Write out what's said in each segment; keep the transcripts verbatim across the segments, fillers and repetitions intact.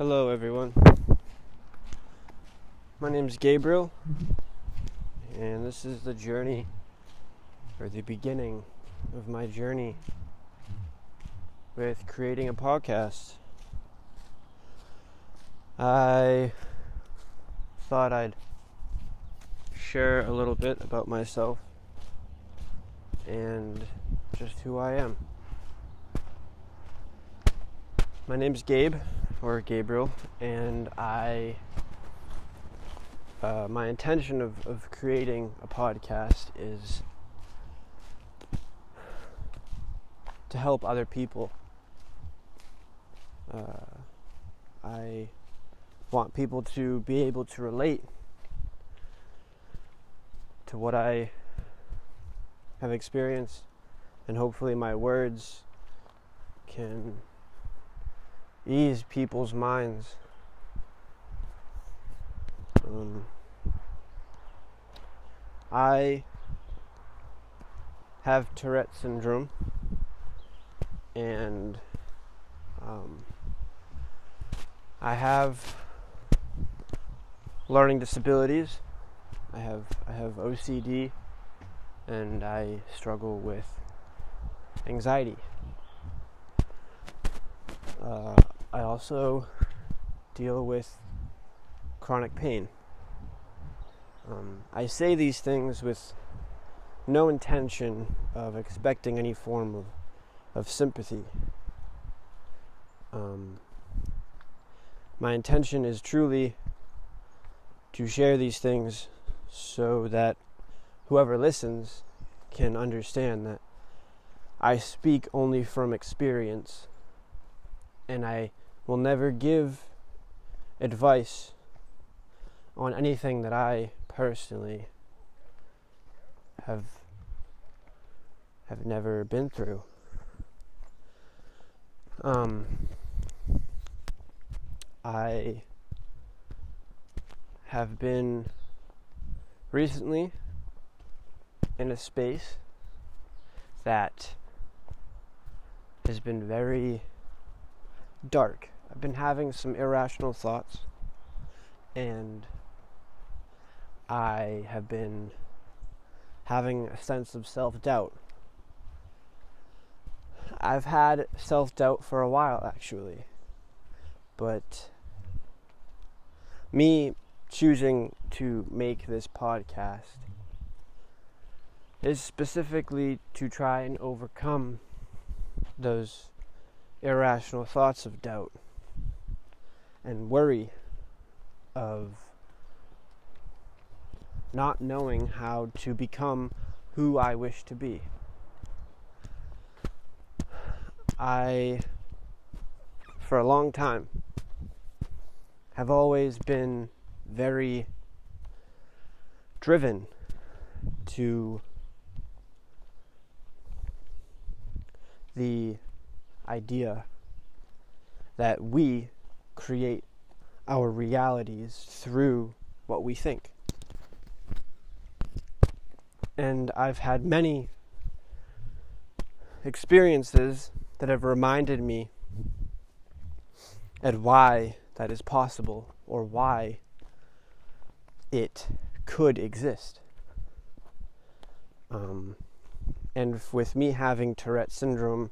Hello everyone, my name is Gabriel, and this is the journey, or the beginning of my journey with creating a podcast. I thought I'd share a little bit about myself and just who I am. My name is Gabe. Or Gabriel, and I, uh, my intention of, of creating a podcast is to help other people. Uh, I want people to be able to relate to what I have experienced, and hopefully my words can ease people's minds. Um, I have Tourette syndrome, and um, I have learning disabilities. I have I have O C D, and I struggle with anxiety. Uh, I also deal with chronic pain. Um, I say these things with no intention of expecting any form of, of sympathy. Um, my intention is truly to share these things so that whoever listens can understand that I speak only from experience, and I will never give advice on anything that I personally have have never been through. Um, I have been recently in a space that has been very dark. I've been having some irrational thoughts, and I have been having a sense of self-doubt. I've had self-doubt for a while, actually, but me choosing to make this podcast is specifically to try and overcome those irrational thoughts of doubt and worry of not knowing how to become who I wish to be. I, for a long time, have always been very driven to the idea that we create our realities through what we think. And I've had many experiences that have reminded me at why that is possible, or why it could exist. Um, and with me having Tourette syndrome,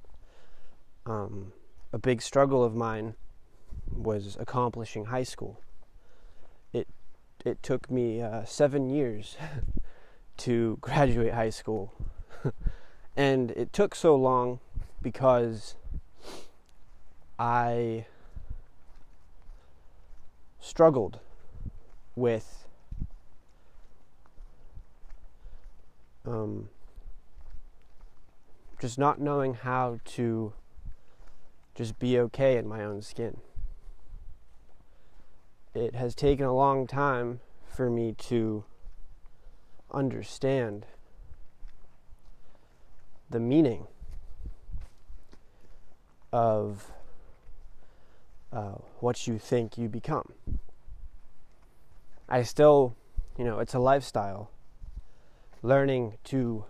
Um, a big struggle of mine was accomplishing high school. It it took me uh, seven years to graduate high school, and it took so long because I struggled with um, just not knowing how to just be okay in my own skin. It has taken a long time for me to understand the meaning of uh, what you think you become. I still, you know, it's a lifestyle. Learning to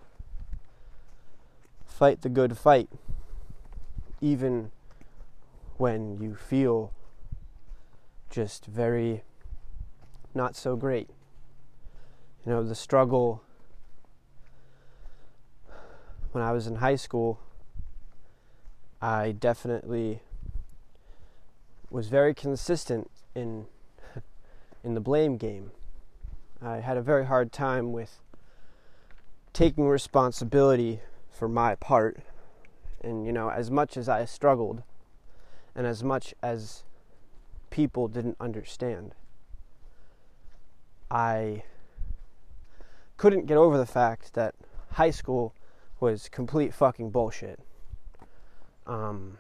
fight the good fight, even when you feel just very not so great. You know, the struggle when I was in high school, I definitely was very consistent in in the blame game. I had a very hard time with taking responsibility for my part. And, you know, as much as I struggled and as much as people didn't understand, I couldn't get over the fact that high school was complete fucking bullshit. Um,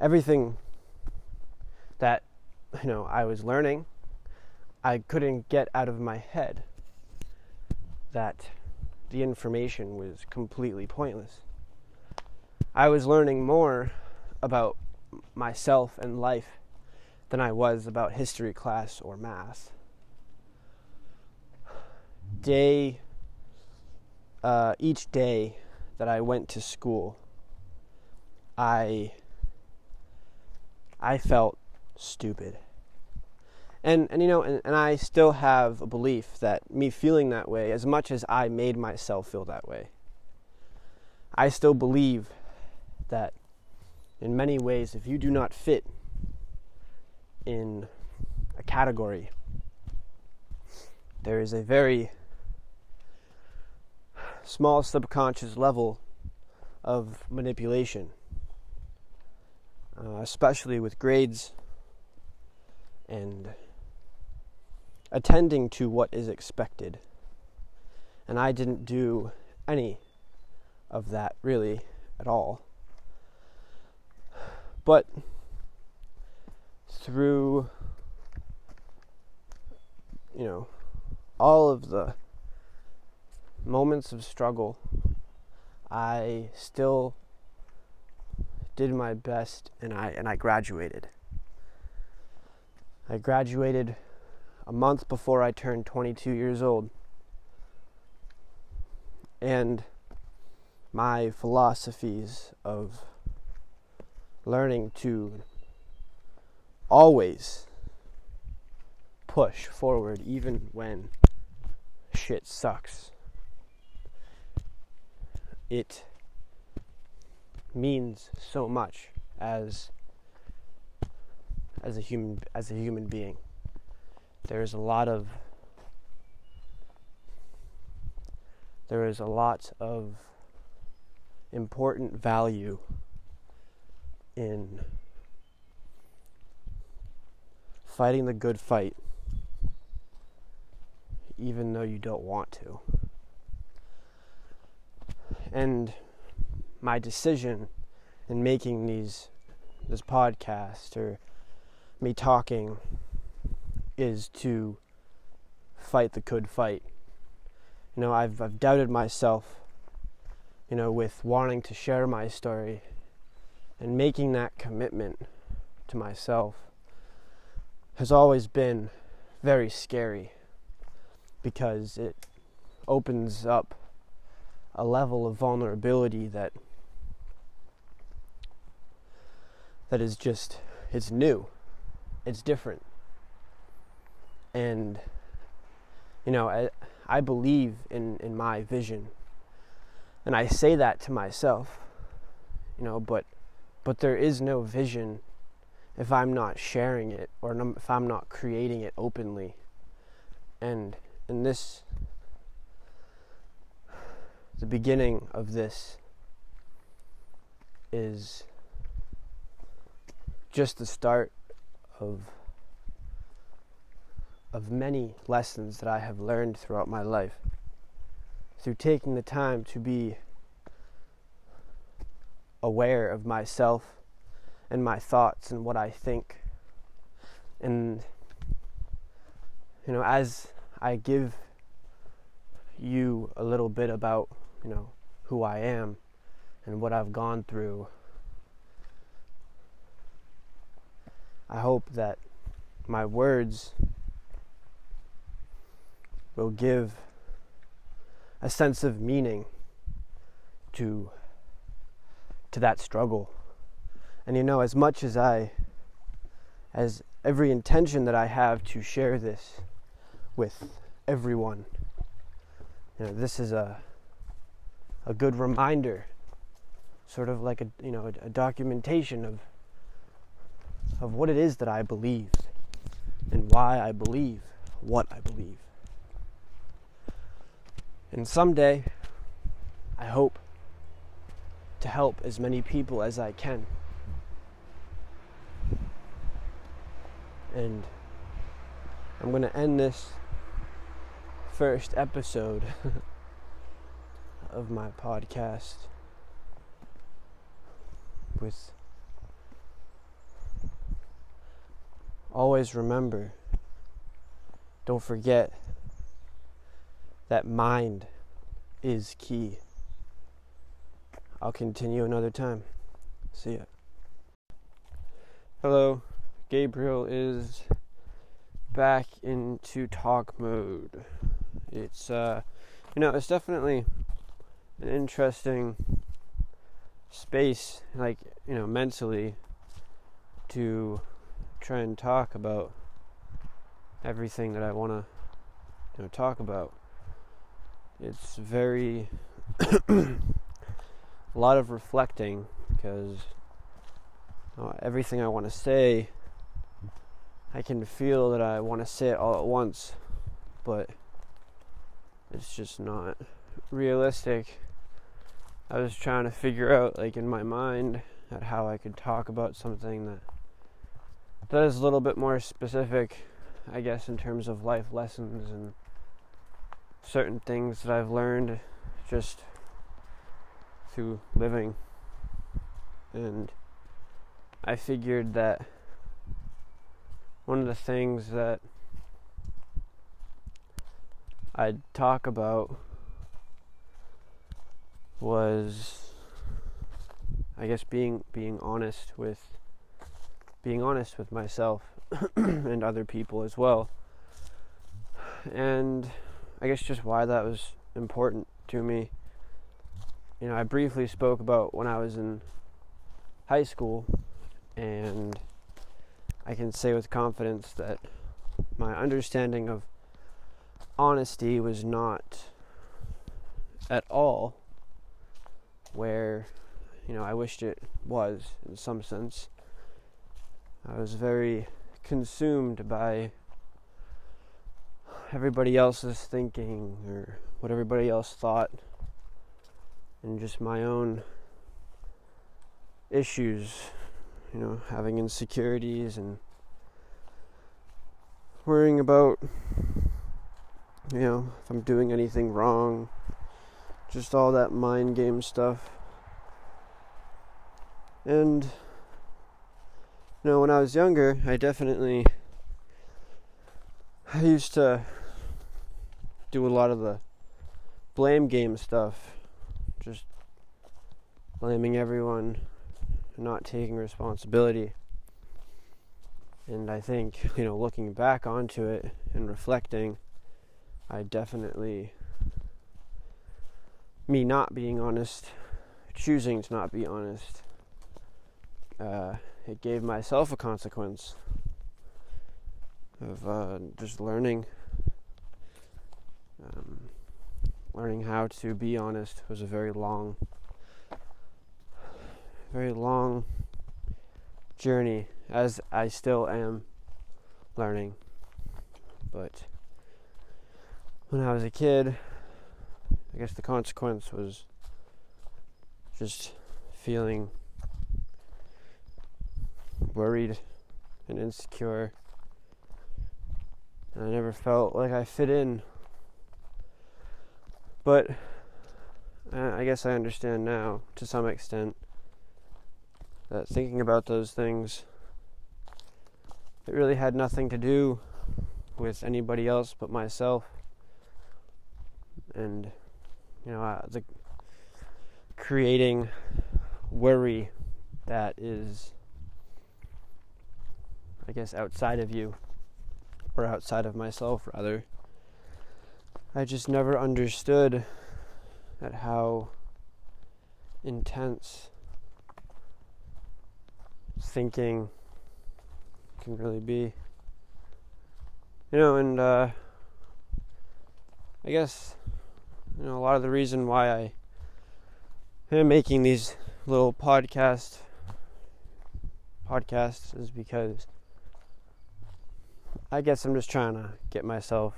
everything that, you know, I was learning, I couldn't get out of my head that the information was completely pointless. I was learning more about myself and life than I was about history class or math. Day, uh, each day that I went to school, I, I felt stupid. And, and you know, and, and I still have a belief that me feeling that way, as much as I made myself feel that way, I still believe that in many ways, if you do not fit in a category, there is a very small subconscious level of manipulation, uh, especially with grades and attending to what is expected. And I didn't do any of that really at all. But through, you know, all of the moments of struggle, I still did my best, and I and I graduated. I graduated a month before I turned twenty-two years old. And my philosophies of learning to always push forward even when shit sucks, it means so much as as a human as a human being. There is a lot of there is a lot of important value in fighting the good fight, even though you don't want to. And my decision in making these this podcast, or me talking, is to fight the good fight. You know, I've I've doubted myself, you know, with wanting to share my story and making that commitment to myself has always been very scary, because it opens up a level of vulnerability that that is just, it's new, it's different. And, you know, I, I believe in, in my vision, and I say that to myself, you know, but But there is no vision if I'm not sharing it, or if I'm not creating it openly. And in this, the beginning of this is just the start of, of many lessons that I have learned throughout my life, through taking the time to be aware of myself and my thoughts and what I think. And, you know, as I give you a little bit about, you know, who I am and what I've gone through, I hope that my words will give a sense of meaning to to that struggle. And, you know, as much as I as every intention that I have to share this with everyone. You know, this is a a good reminder, sort of like a you know a, a documentation of of what it is that I believe and why I believe what I believe. And someday, I hope to help as many people as I can. And I'm going to end this first episode of my podcast with always remember, don't forget that mind is key. I'll continue another time. See ya. Hello, Gabriel is back into talk mode. It's, uh, you know, it's definitely an interesting space, like, you know, mentally, to try and talk about everything that I want to, you know, talk about. It's very, a lot of reflecting, because uh, everything I want to say, I can feel that I want to say it all at once, but it's just not realistic. I was trying to figure out, like, in my mind, at how I could talk about something that that is a little bit more specific, I guess, in terms of life lessons and certain things that I've learned just through living. And I figured that one of the things that I'd talk about was, I guess, being being honest with being honest with myself and other people as well. And I guess just why that was important to me. You know, I briefly spoke about when I was in high school, and I can say with confidence that my understanding of honesty was not at all where, you know, I wished it was in some sense. I was very consumed by everybody else's thinking, or what everybody else thought, and just my own issues, you know, having insecurities and worrying about, you know, if I'm doing anything wrong, just all that mind game stuff. And, you know, when I was younger, I definitely, I used to do a lot of the blame game stuff, just blaming everyone, not taking responsibility. And I think, you know, looking back onto it and reflecting, I definitely, me not being honest, choosing to not be honest, uh, it gave myself a consequence of uh, just learning um, learning how to be honest was a very long very long journey, as I still am learning. But when I was a kid, I guess the consequence was just feeling worried and insecure. I never felt like I fit in. But I guess I understand now, to some extent, that thinking about those things, it really had nothing to do with anybody else but myself. And, you know, I, the creating worry that is, I guess, outside of you. Or outside of myself, rather. I just never understood at how intense thinking can really be. You know, and uh, I guess, you know, a lot of the reason why I am making these little podcast podcasts is because I guess I'm just trying to get myself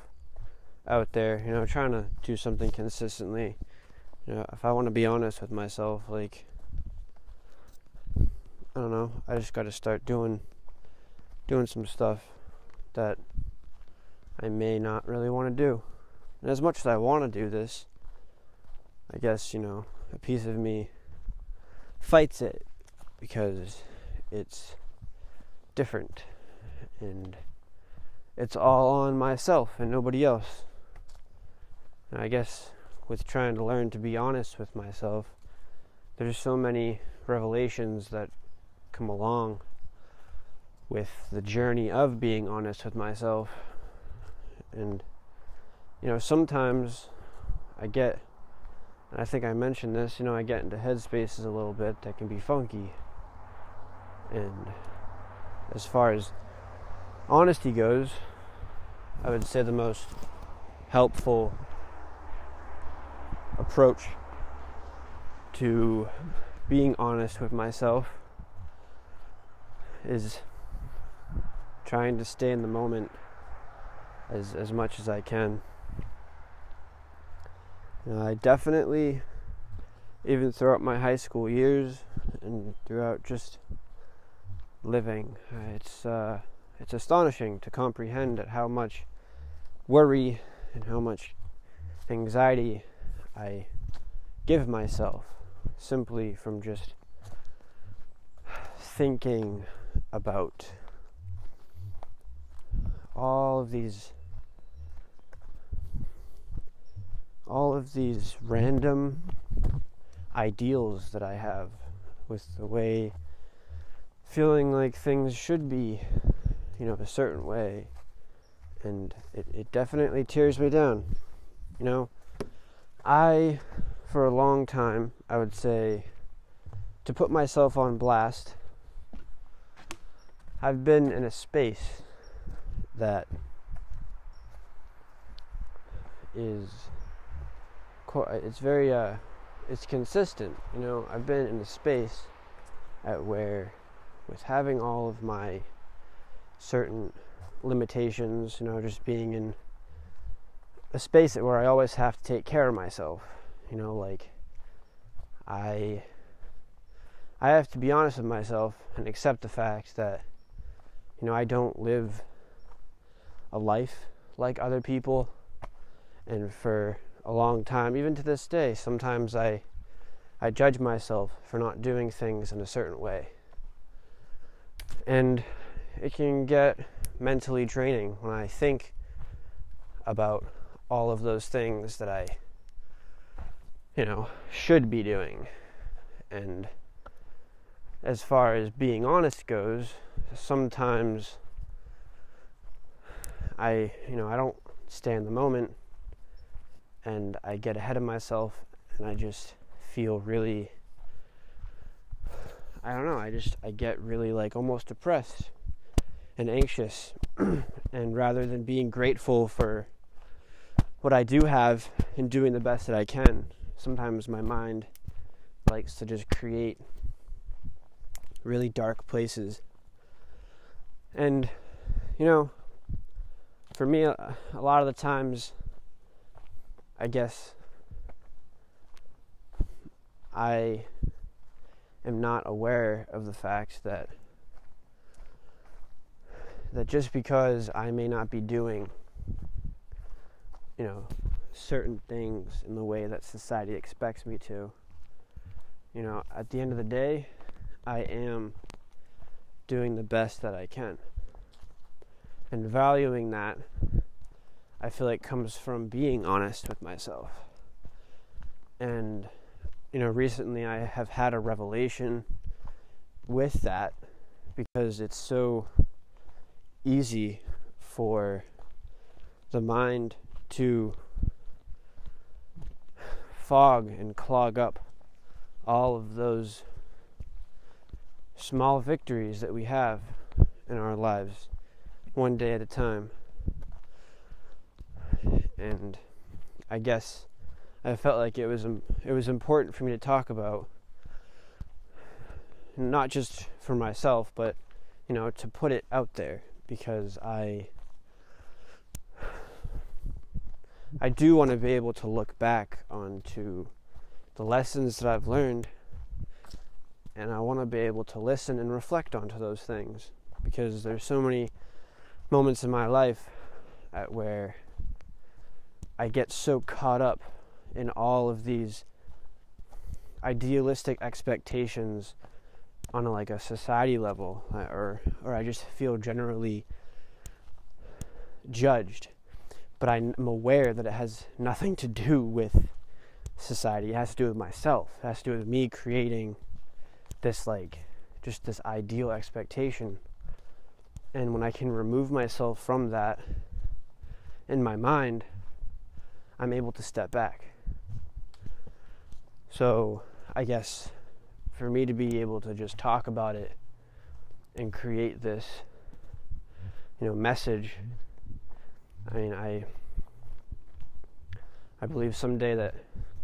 out there, you know, trying to do something consistently. You know, if I want to be honest with myself, like, I don't know, I just got to start doing doing some stuff that I may not really want to do. And as much as I want to do this, I guess, you know, a piece of me fights it because it's different and it's all on myself and nobody else. And I guess with trying to learn to be honest with myself, there's so many revelations that come along with the journey of being honest with myself. And, you know, sometimes I get, and I think I mentioned this, you know, I get into headspaces a little bit that can be funky. And as far as honesty goes, I would say the most helpful approach to being honest with myself is trying to stay in the moment as as much as I can. You know, I definitely, even throughout my high school years and throughout just living, it's uh, it's astonishing to comprehend at how much worry and how much anxiety I give myself simply from just thinking about all of these all of these random ideals that I have with the way, feeling like things should be, you know, a certain way. And it, it definitely tears me down. You know, I, for a long time, I would say, to put myself on blast, I've been in a space that is quite, it's very, uh, it's consistent. You know, I've been in a space at where, with having all of my certain limitations, you know, just being in a space where I always have to take care of myself, you know, like, I, I have to be honest with myself and accept the fact that, you know, I don't live a life like other people, and for a long time, even to this day, sometimes I, I judge myself for not doing things in a certain way. And it can get mentally draining when I think about all of those things that I, you know, should be doing. And as far as being honest goes, sometimes I, you know, I don't stay in the moment and I get ahead of myself and I just feel really, I don't know, I just, I get really, like, almost depressed and anxious. And rather than being grateful for what I do have and doing the best that I can, sometimes my mind likes to just create really dark places. And, you know, for me, a lot of the times, I guess, I am not aware of the fact that that just because I may not be doing, you know, certain things in the way that society expects me to, you know, at the end of the day, I am doing the best that I can. And valuing that, I feel like, comes from being honest with myself. And, you know, recently I have had a revelation with that, because it's so easy for the mind to fog and clog up all of those small victories that we have in our lives, one day at a time. And I guess I felt like it was it was important for me to talk about, not just for myself, but, you know, to put it out there, because I I do want to be able to look back onto the lessons that I've learned, and I want to be able to listen and reflect onto those things, because there's so many moments in my life at where I get so caught up in all of these idealistic expectations on a, like a society level, or or I just feel generally judged. But I'm aware that it has nothing to do with society. It has to do with myself. It has to do with me creating this, like, just this ideal expectation. And when I can remove myself from that in my mind, I'm able to step back. So I guess for me to be able to just talk about it and create this, you know, message, I mean, I I believe someday that,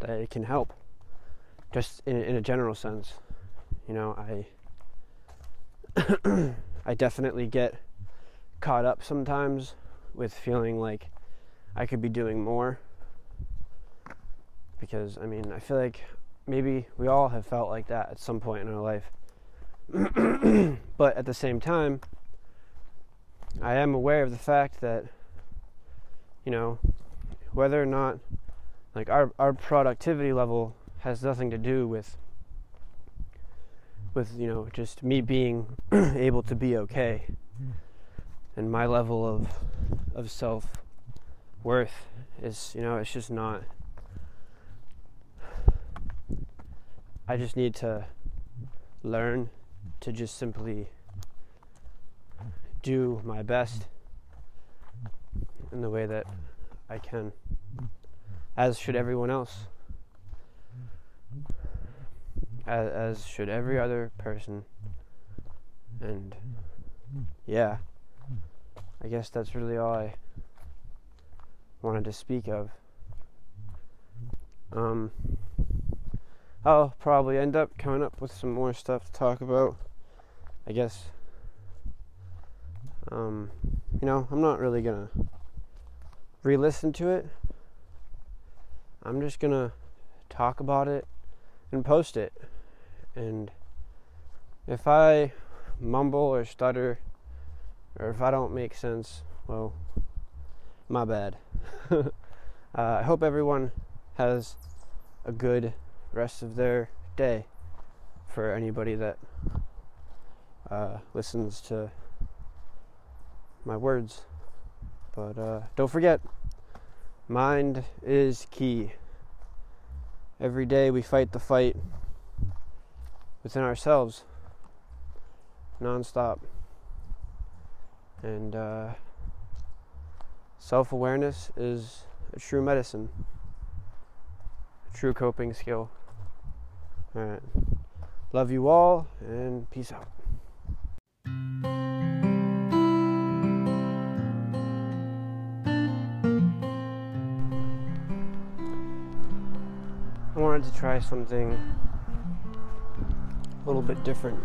that it can help, just in, in a general sense. You know, I I definitely get caught up sometimes with feeling like I could be doing more, because, I mean, I feel like maybe we all have felt like that at some point in our life. But at the same time, I am aware of the fact that, you know, whether or not, like, our, our productivity level has nothing to do with, with, you know, just me being able to be okay, and my level of, of self-worth is, you know, it's just not, I just need to learn to just simply do my best in the way that I can, as should everyone else, as, as should every other person. And yeah, I guess that's really all I wanted to speak of. Um, I'll probably end up coming up with some more stuff to talk about, I guess. Um, you know, I'm not really gonna re-listen to it. I'm just gonna talk about it and post it, and if I mumble or stutter, or if I don't make sense, well, my bad. uh, I hope everyone has a good rest of their day, for anybody that uh, listens to my words. But uh, don't forget, mind is key. Every day we fight the fight within ourselves, nonstop. And uh, self-awareness is a true medicine, a true coping skill. All right. Love you all, and peace out. I wanted to try something a little bit different.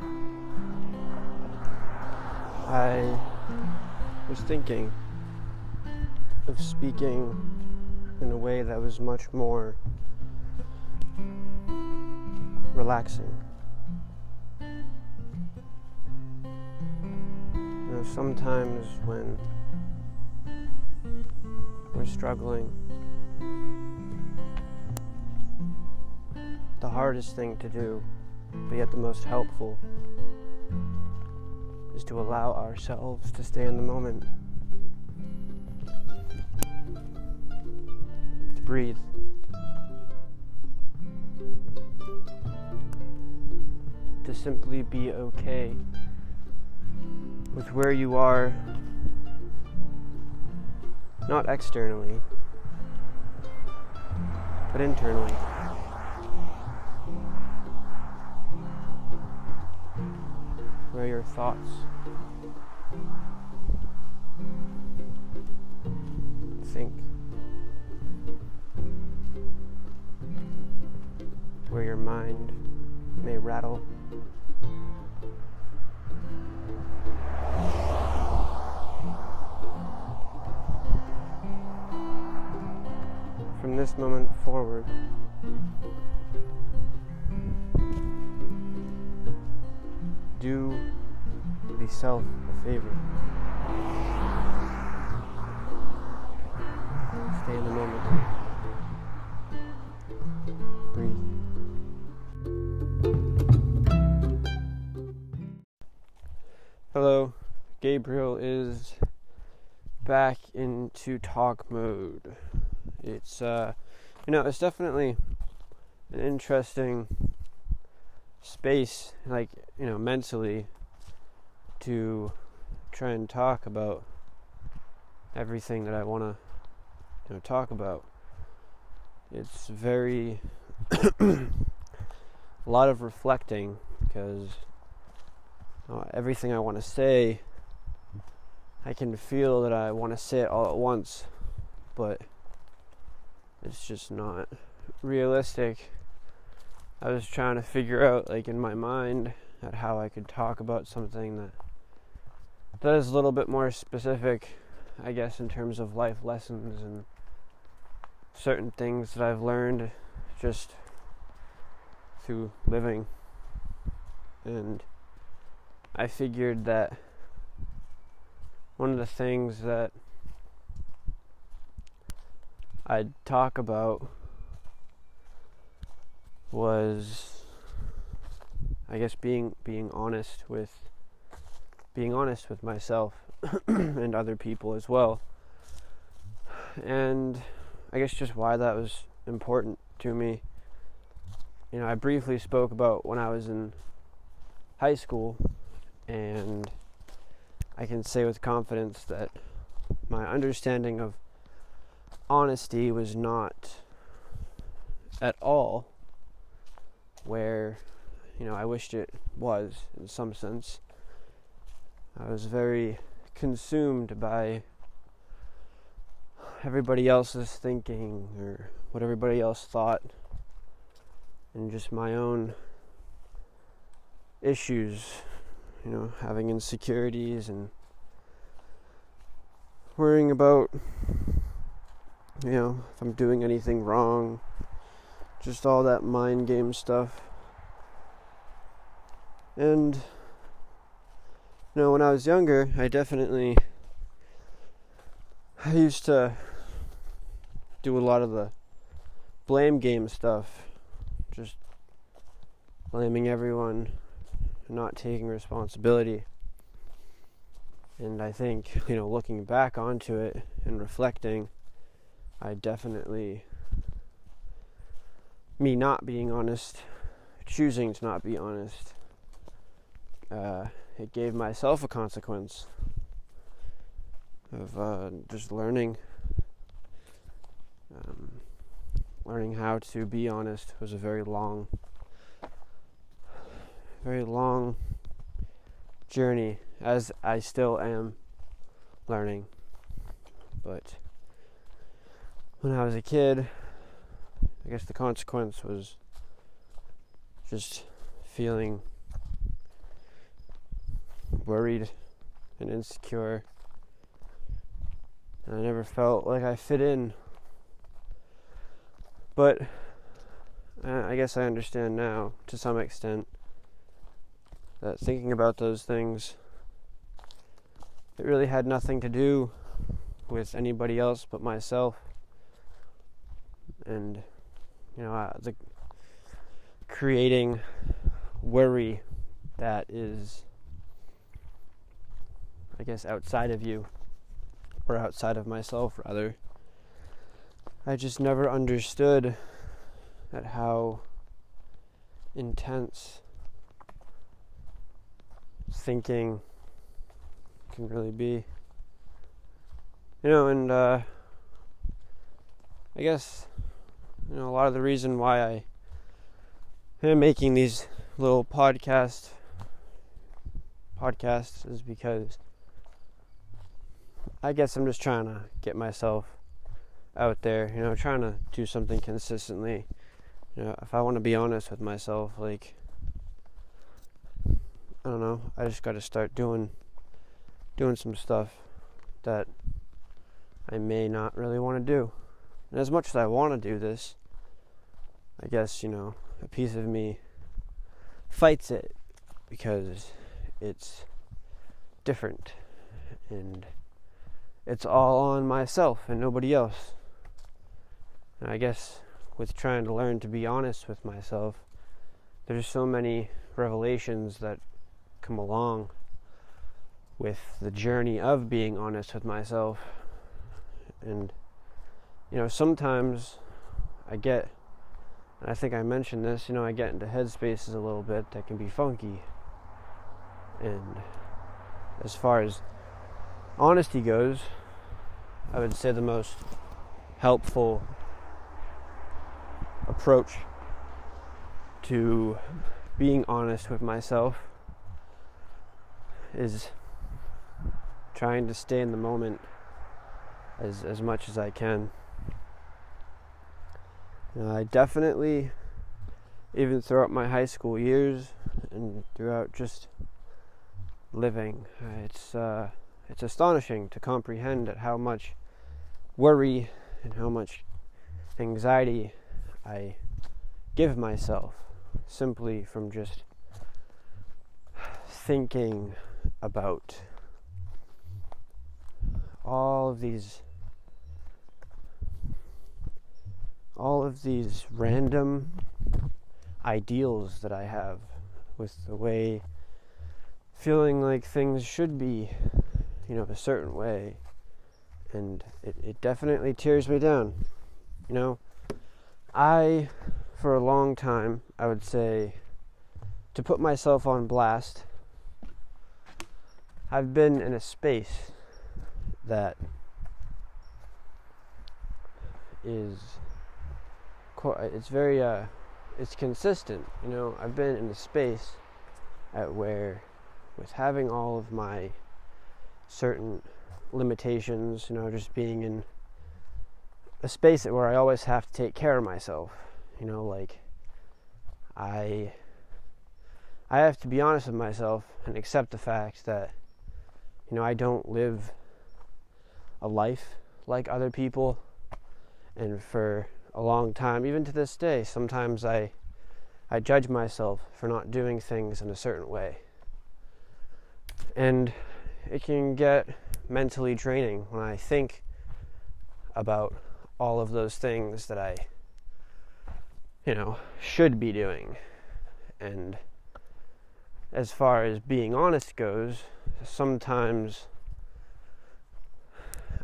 I was thinking of speaking in a way that was much more relaxing. You know, sometimes when we're struggling, the hardest thing to do, but yet the most helpful, is to allow ourselves to stay in the moment, to breathe. To simply be okay with where you are, not externally, but internally. Where your thoughts Think where your mind may rattle. From this moment forward, do the self a favor. Stay in the moment. Breathe. Hello, Gabriel is back into talk mode. It's, uh, you know, it's definitely an interesting space, like, you know, mentally, to try and talk about everything that I want to, you know, talk about. It's very, a lot of reflecting, because uh, everything I want to say, I can feel that I want to say it all at once, but it's just not realistic. I was trying to figure out, like, in my mind, at how I could talk about something that that is a little bit more specific, I guess, in terms of life lessons and certain things that I've learned just through living. And I figured that one of the things that I'd talk about was, I guess, being being honest with being honest with myself and other people as well, and I guess just why that was important to me. You know, I briefly spoke about when I was in high school, and I can say with confidence that my understanding of honesty was not at all where, you know, I wished it was in some sense. I was very consumed by everybody else's thinking or what everybody else thought, and just my own issues, you know, having insecurities and worrying about, you know, if I'm doing anything wrong, just all that mind game stuff. And, you know, when I was younger, I definitely, I used to do a lot of the blame game stuff, just blaming everyone, not taking responsibility. And I think, you know, looking back onto it and reflecting, I definitely, me not being honest, choosing to not be honest, uh, it gave myself a consequence of uh, just learning, um, learning how to be honest was a very long, very long journey, as I still am learning. But when I was a kid, I guess the consequence was just feeling worried and insecure. And I never felt like I fit in. But uh, I guess I understand now, to some extent, that thinking about those things, it really had nothing to do with anybody else but myself. And, you know, uh, the creating worry that is, I guess, outside of you, or outside of myself, rather. I just never understood at how intense thinking can really be. You know, and, uh, I guess, you know, a lot of the reason why I am making these little podcast podcasts is because I guess I'm just trying to get myself out there, you know, trying to do something consistently. You know, if I want to be honest with myself, like, I don't know, I just got to start doing doing some stuff that I may not really want to do. And as much as I want to do this, I guess, you know, a piece of me fights it because it's different and it's all on myself and nobody else. And I guess with trying to learn to be honest with myself, there's so many revelations that come along with the journey of being honest with myself. And, you know, sometimes I get, and I think I mentioned this, you know, I get into headspaces a little bit that can be funky. And as far as honesty goes, I would say the most helpful approach to being honest with myself is trying to stay in the moment as as much as I can. You know, I definitely, even throughout my high school years and throughout just living, it's uh, it's astonishing to comprehend at how much worry and how much anxiety I give myself simply from just thinking about all of these all of these random ideals that I have with the way, feeling like things should be, you know, a certain way. And it, it definitely tears me down. You know, I, for a long time, I would say, to put myself on blast, I've been in a space that is, quite, it's very, uh, it's consistent. You know, I've been in a space at where, with having all of my certain limitations, you know, just being in a space where I always have to take care of myself, you know, like, I, I have to be honest with myself and accept the fact that, you know, I don't live a life like other people. And for a long time, even to this day, sometimes I, I judge myself for not doing things in a certain way. And it can get mentally draining when I think about all of those things that I, you know, should be doing. And as far as being honest goes, sometimes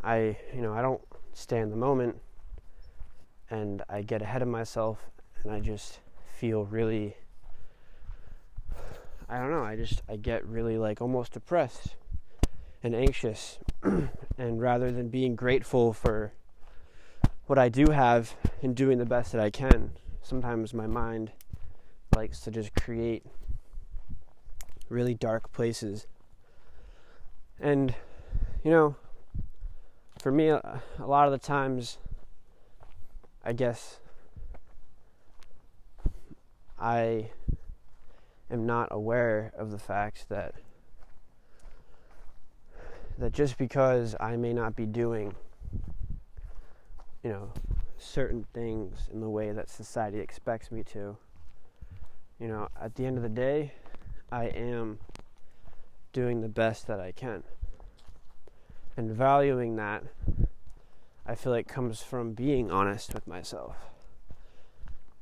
I, you know, I don't stay in the moment and I get ahead of myself and I just feel really, I don't know, I just, I get really, like, almost depressed and anxious. And rather than being grateful for what I do have and doing the best that I can, sometimes my mind likes to just create really dark places. And, you know, for me, a lot of the times, I guess, I am not aware of the fact that that just because I may not be doing, you know, certain things in the way that society expects me to, you know, at the end of the day, I am doing the best that I can. And valuing that, I feel like, comes from being honest with myself.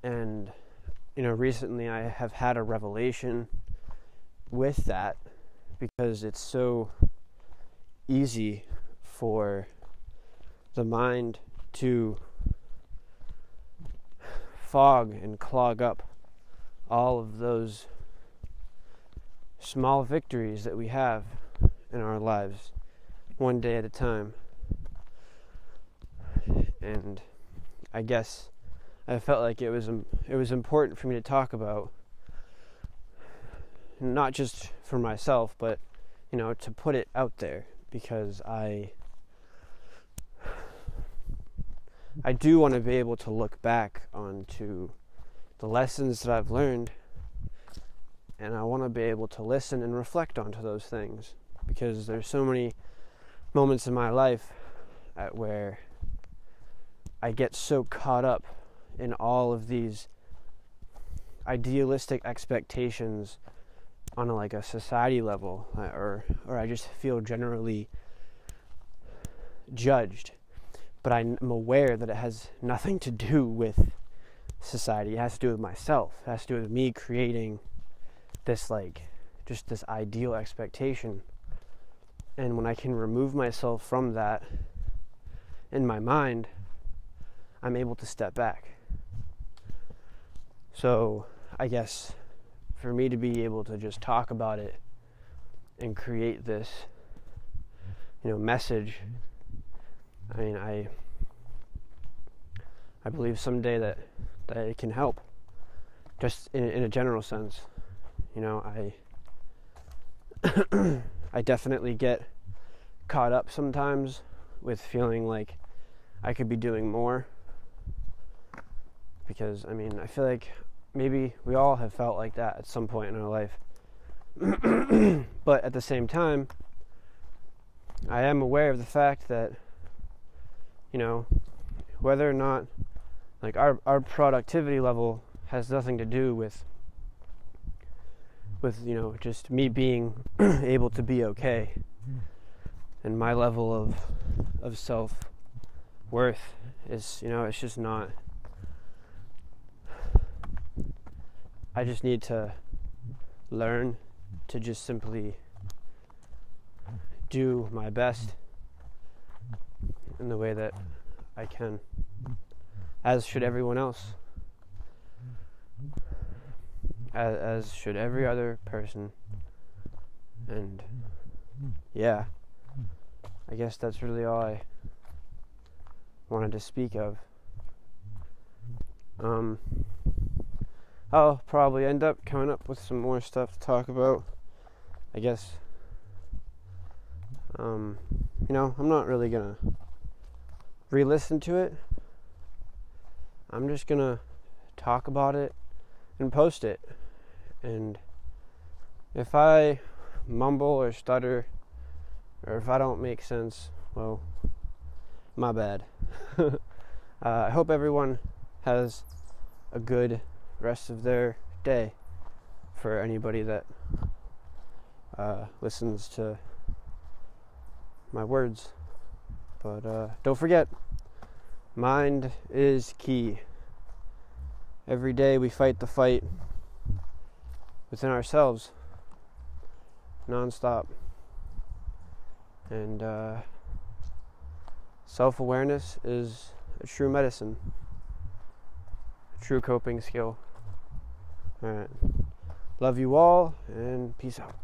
And, you know, recently I have had a revelation with that, because it's so easy for the mind to fog and clog up all of those small victories that we have in our lives, one day at a time. And I guess I felt like it was it was important for me to talk about, not just for myself, but, you know, to put it out there, because I I do want to be able to look back onto the lessons that I've learned, and I want to be able to listen and reflect onto those things, because there's so many moments in my life at where I get so caught up in all of these idealistic expectations on a, like a society level, or or I just feel generally judged. But I'm aware that it has nothing to do with society. It has to do with myself. It has to do with me creating this, like, just this ideal expectation. And when I can remove myself from that in my mind, I'm able to step back. So I guess for me to be able to just talk about it and create this, you know, message, I mean, I I believe someday that, that it can help, just in, in a general sense. You know, I I definitely get caught up sometimes with feeling like I could be doing more, because, I mean, I feel like maybe we all have felt like that at some point in our life. But at the same time, I am aware of the fact that, you know, whether or not, like, our, our productivity level has nothing to do with, with, you know, just me being able to be okay, and my level of, of self-worth is, you know, it's just not, I just need to learn to just simply do my best in the way that I can, as should everyone else, as, as should every other person. And yeah, I guess that's really all I wanted to speak of. Um, I'll probably end up coming up with some more stuff to talk about, I guess. Um, you know, I'm not really gonna re-listen to it. I'm just gonna talk about it and post it, and if I mumble or stutter, or if I don't make sense, well, my bad. uh, I hope everyone has a good rest of their day, for anybody that uh, listens to my words. But uh, don't forget, mind is key. Every day we fight the fight within ourselves, nonstop. And uh, self-awareness is a true medicine, a true coping skill. All right. Love you all, and peace out.